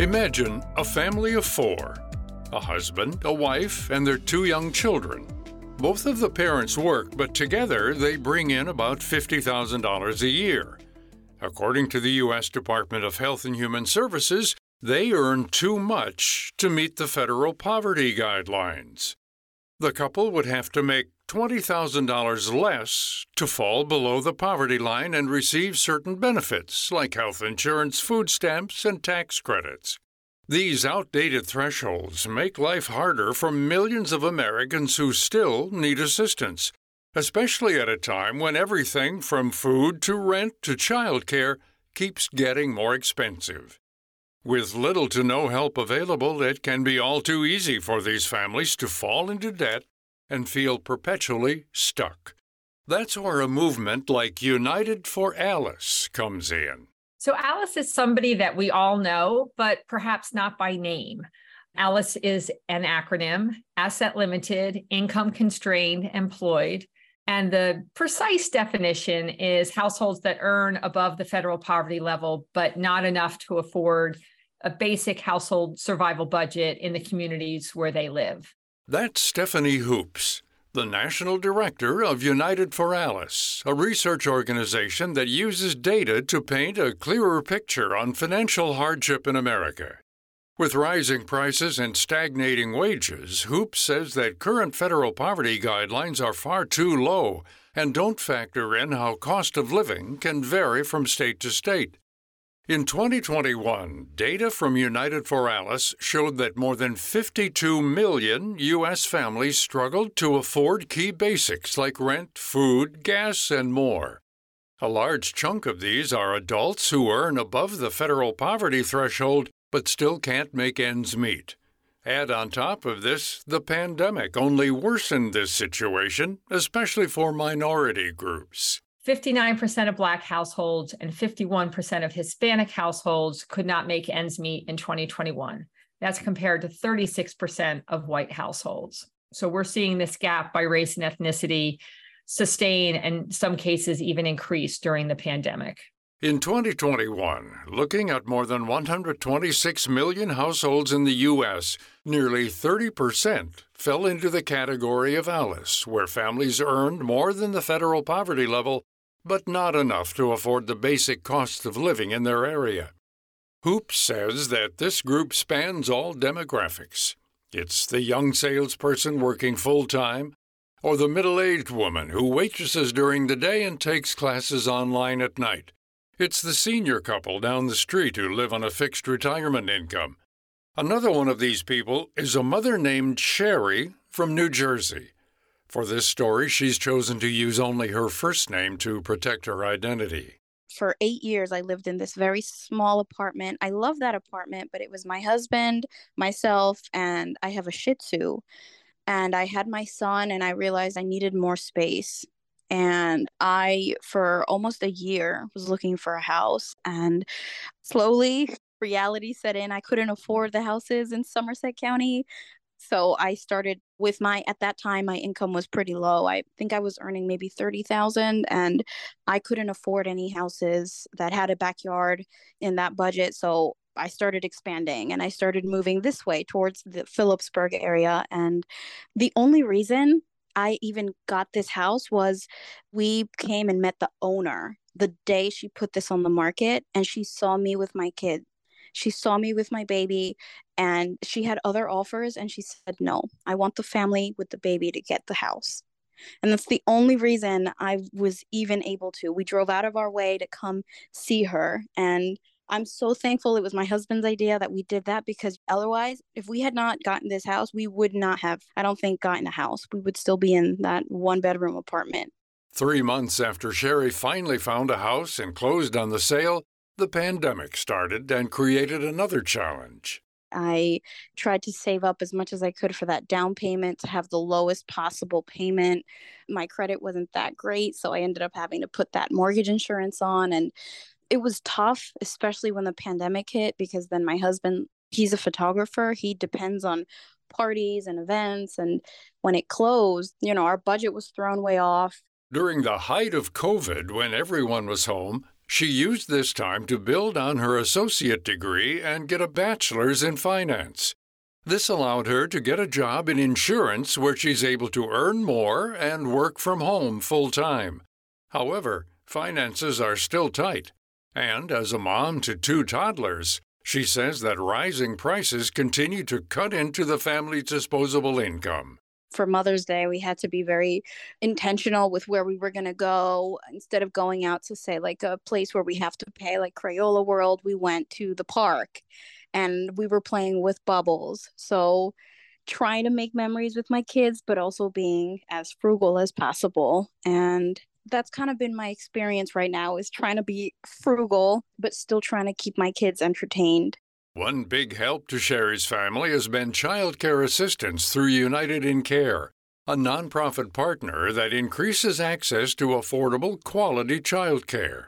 Imagine a family of four, a husband, a wife, and their two young children. Both of the parents work, but together they bring in about $50,000 a year. According to the U.S. Department of Health and Human Services, they earn too much to meet the federal poverty guidelines. The couple would have to make $20,000 less to fall below the poverty line and receive certain benefits like health insurance, food stamps, and tax credits. These outdated thresholds make life harder for millions of Americans who still need assistance, especially at a time when everything from food to rent to childcare keeps getting more expensive. With little to no help available, it can be all too easy for these families to fall into debt and feel perpetually stuck. That's where a movement like United for ALICE comes in. So ALICE is somebody that we all know, but perhaps not by name. ALICE is an acronym: asset limited, income constrained, employed. And the precise definition is households that earn above the federal poverty level, but not enough to afford a basic household survival budget in the communities where they live. That's Stephanie Hoops, the National Director of United for ALICE, a research organization that uses data to paint a clearer picture on financial hardship in America. With rising prices and stagnating wages, Hoops says that current federal poverty guidelines are far too low and don't factor in how cost of living can vary from state to state. In 2021, data from United for ALICE showed that more than 52 million U.S. families struggled to afford key basics like rent, food, gas, and more. A large chunk of these are adults who earn above the federal poverty threshold but still can't make ends meet. Add on top of this, the pandemic only worsened this situation, especially for minority groups. 59% of Black households and 51% of Hispanic households could not make ends meet in 2021. That's compared to 36% of white households. So we're seeing this gap by race and ethnicity sustain and in some cases even increase during the pandemic. In 2021, looking at more than 126 million households in the U.S., nearly 30% fell into the category of ALICE, where families earned more than the federal poverty level, but not enough to afford the basic costs of living in their area. Hoops says that this group spans all demographics. It's the young salesperson working full-time, or the middle-aged woman who waitresses during the day and takes classes online at night. It's the senior couple down the street who live on a fixed retirement income. Another one of these people is a mother named Sherry from New Jersey. For this story, she's chosen to use only her first name to protect her identity. For 8 years, I lived in this very small apartment. I love that apartment, but it was my husband, myself, and I have a Shih Tzu. And I had my son, and I realized I needed more space. And I, for almost a year, was looking for a house, and slowly reality set in. I couldn't afford the houses in Somerset County. So I started with at that time, my income was pretty low. I think I was earning maybe $30,000, and I couldn't afford any houses that had a backyard in that budget. So I started expanding, and I started moving this way towards the Phillipsburg area. And the only reason I even got this house was we came and met the owner the day she put this on the market, and she saw me with my kid. She saw me with my baby, and she had other offers, and she said, no, I want the family with the baby to get the house. And that's the only reason I was even able to. We drove out of our way to come see her, and I'm so thankful it was my husband's idea that we did that, because otherwise, if we had not gotten this house, we would not have, I don't think, gotten a house. We would still be in that one-bedroom apartment. 3 months after Sherry finally found a house and closed on the sale, the pandemic started and created another challenge. I tried to save up as much as I could for that down payment to have the lowest possible payment. My credit wasn't that great, so I ended up having to put that mortgage insurance on. And it was tough, especially when the pandemic hit, because then my husband, he's a photographer. He depends on parties and events. And when it closed, you know, our budget was thrown way off. During the height of COVID, when everyone was home, she used this time to build on her associate degree and get a bachelor's in finance. This allowed her to get a job in insurance where she's able to earn more and work from home full-time. However, finances are still tight. And as a mom to 2 toddlers, she says that rising prices continue to cut into the family's disposable income. For Mother's Day, we had to be very intentional with where we were going to go. Instead of going out to, say, like a place where we have to pay, like Crayola World, we went to the park and we were playing with bubbles. So trying to make memories with my kids, but also being as frugal as possible. And that's kind of been my experience right now, is trying to be frugal, but still trying to keep my kids entertained. One big help to Sherry's family has been childcare assistance through United in Care, a nonprofit partner that increases access to affordable, quality childcare.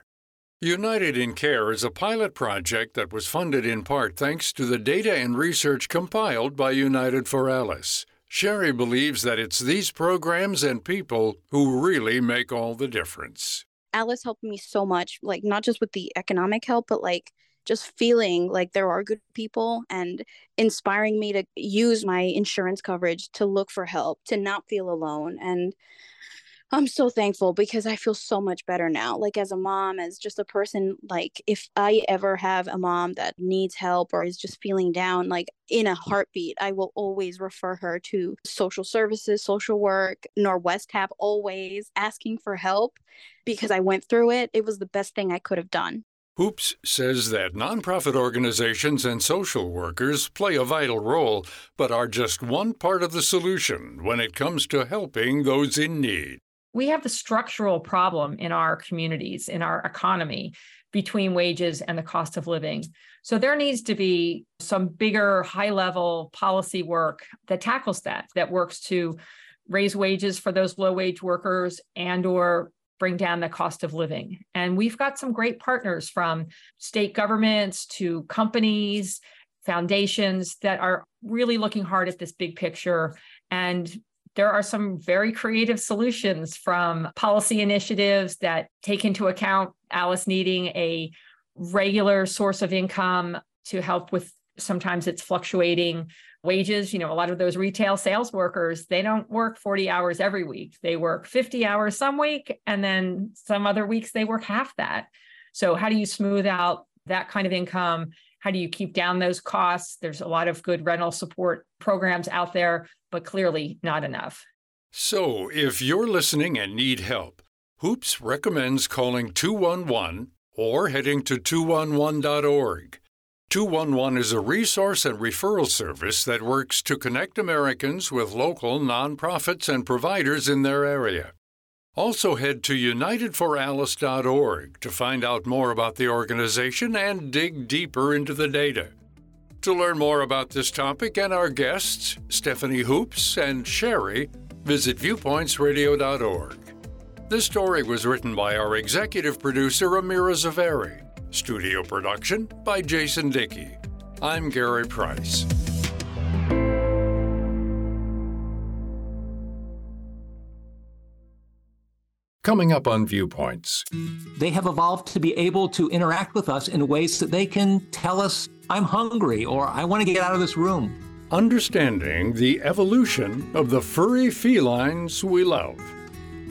United in Care is a pilot project that was funded in part thanks to the data and research compiled by United for ALICE. Sherry believes that it's these programs and people who really make all the difference. ALICE helped me so much, like not just with the economic help, but like just feeling like there are good people and inspiring me to use my insurance coverage to look for help, to not feel alone. And I'm so thankful because I feel so much better now. Like as a mom, as just a person, like if I ever have a mom that needs help or is just feeling down, like in a heartbeat, I will always refer her to social services, social work, Northwest Cap, always asking for help because I went through it. It was the best thing I could have done. Hoops says that nonprofit organizations and social workers play a vital role, but are just one part of the solution when it comes to helping those in need. We have the structural problem in our communities, in our economy, between wages and the cost of living. So there needs to be some bigger, high-level policy work that tackles that, that works to raise wages for those low-wage workers and or bring down the cost of living. And we've got some great partners, from state governments to companies, foundations, that are really looking hard at this big picture. And there are some very creative solutions, from policy initiatives that take into account ALICE needing a regular source of income to help with, sometimes it's fluctuating wages. You know, a lot of those retail sales workers, they don't work 40 hours every week. They work 50 hours some week, and then some other weeks they work half that. So how do you smooth out that kind of income? How do you keep down those costs? There's a lot of good rental support programs out there, but clearly not enough. So if you're listening and need help, Hoops recommends calling 211 or heading to 211.org. 211 is a resource and referral service that works to connect Americans with local nonprofits and providers in their area. Also head to unitedforalice.org to find out more about the organization and dig deeper into the data. To learn more about this topic and our guests, Stephanie Hoops and Sherry, visit viewpointsradio.org. This story was written by our executive producer, Amira Zaveri. Studio production by Jason Dickey. I'm Gary Price. Coming up on Viewpoints. They have evolved to be able to interact with us in ways that they can tell us, I'm hungry, or I want to get out of this room. Understanding the evolution of the furry felines we love.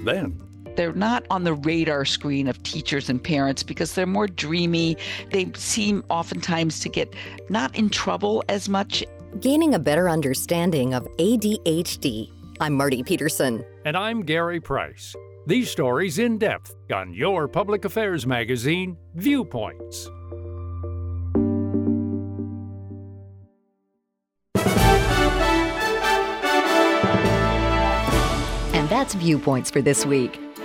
Then, they're not on the radar screen of teachers and parents because they're more dreamy. They seem oftentimes to get not in trouble as much. Gaining a better understanding of ADHD. I'm Marty Peterson. And I'm Gary Price. These stories in depth on your public affairs magazine, Viewpoints. And that's Viewpoints for this week.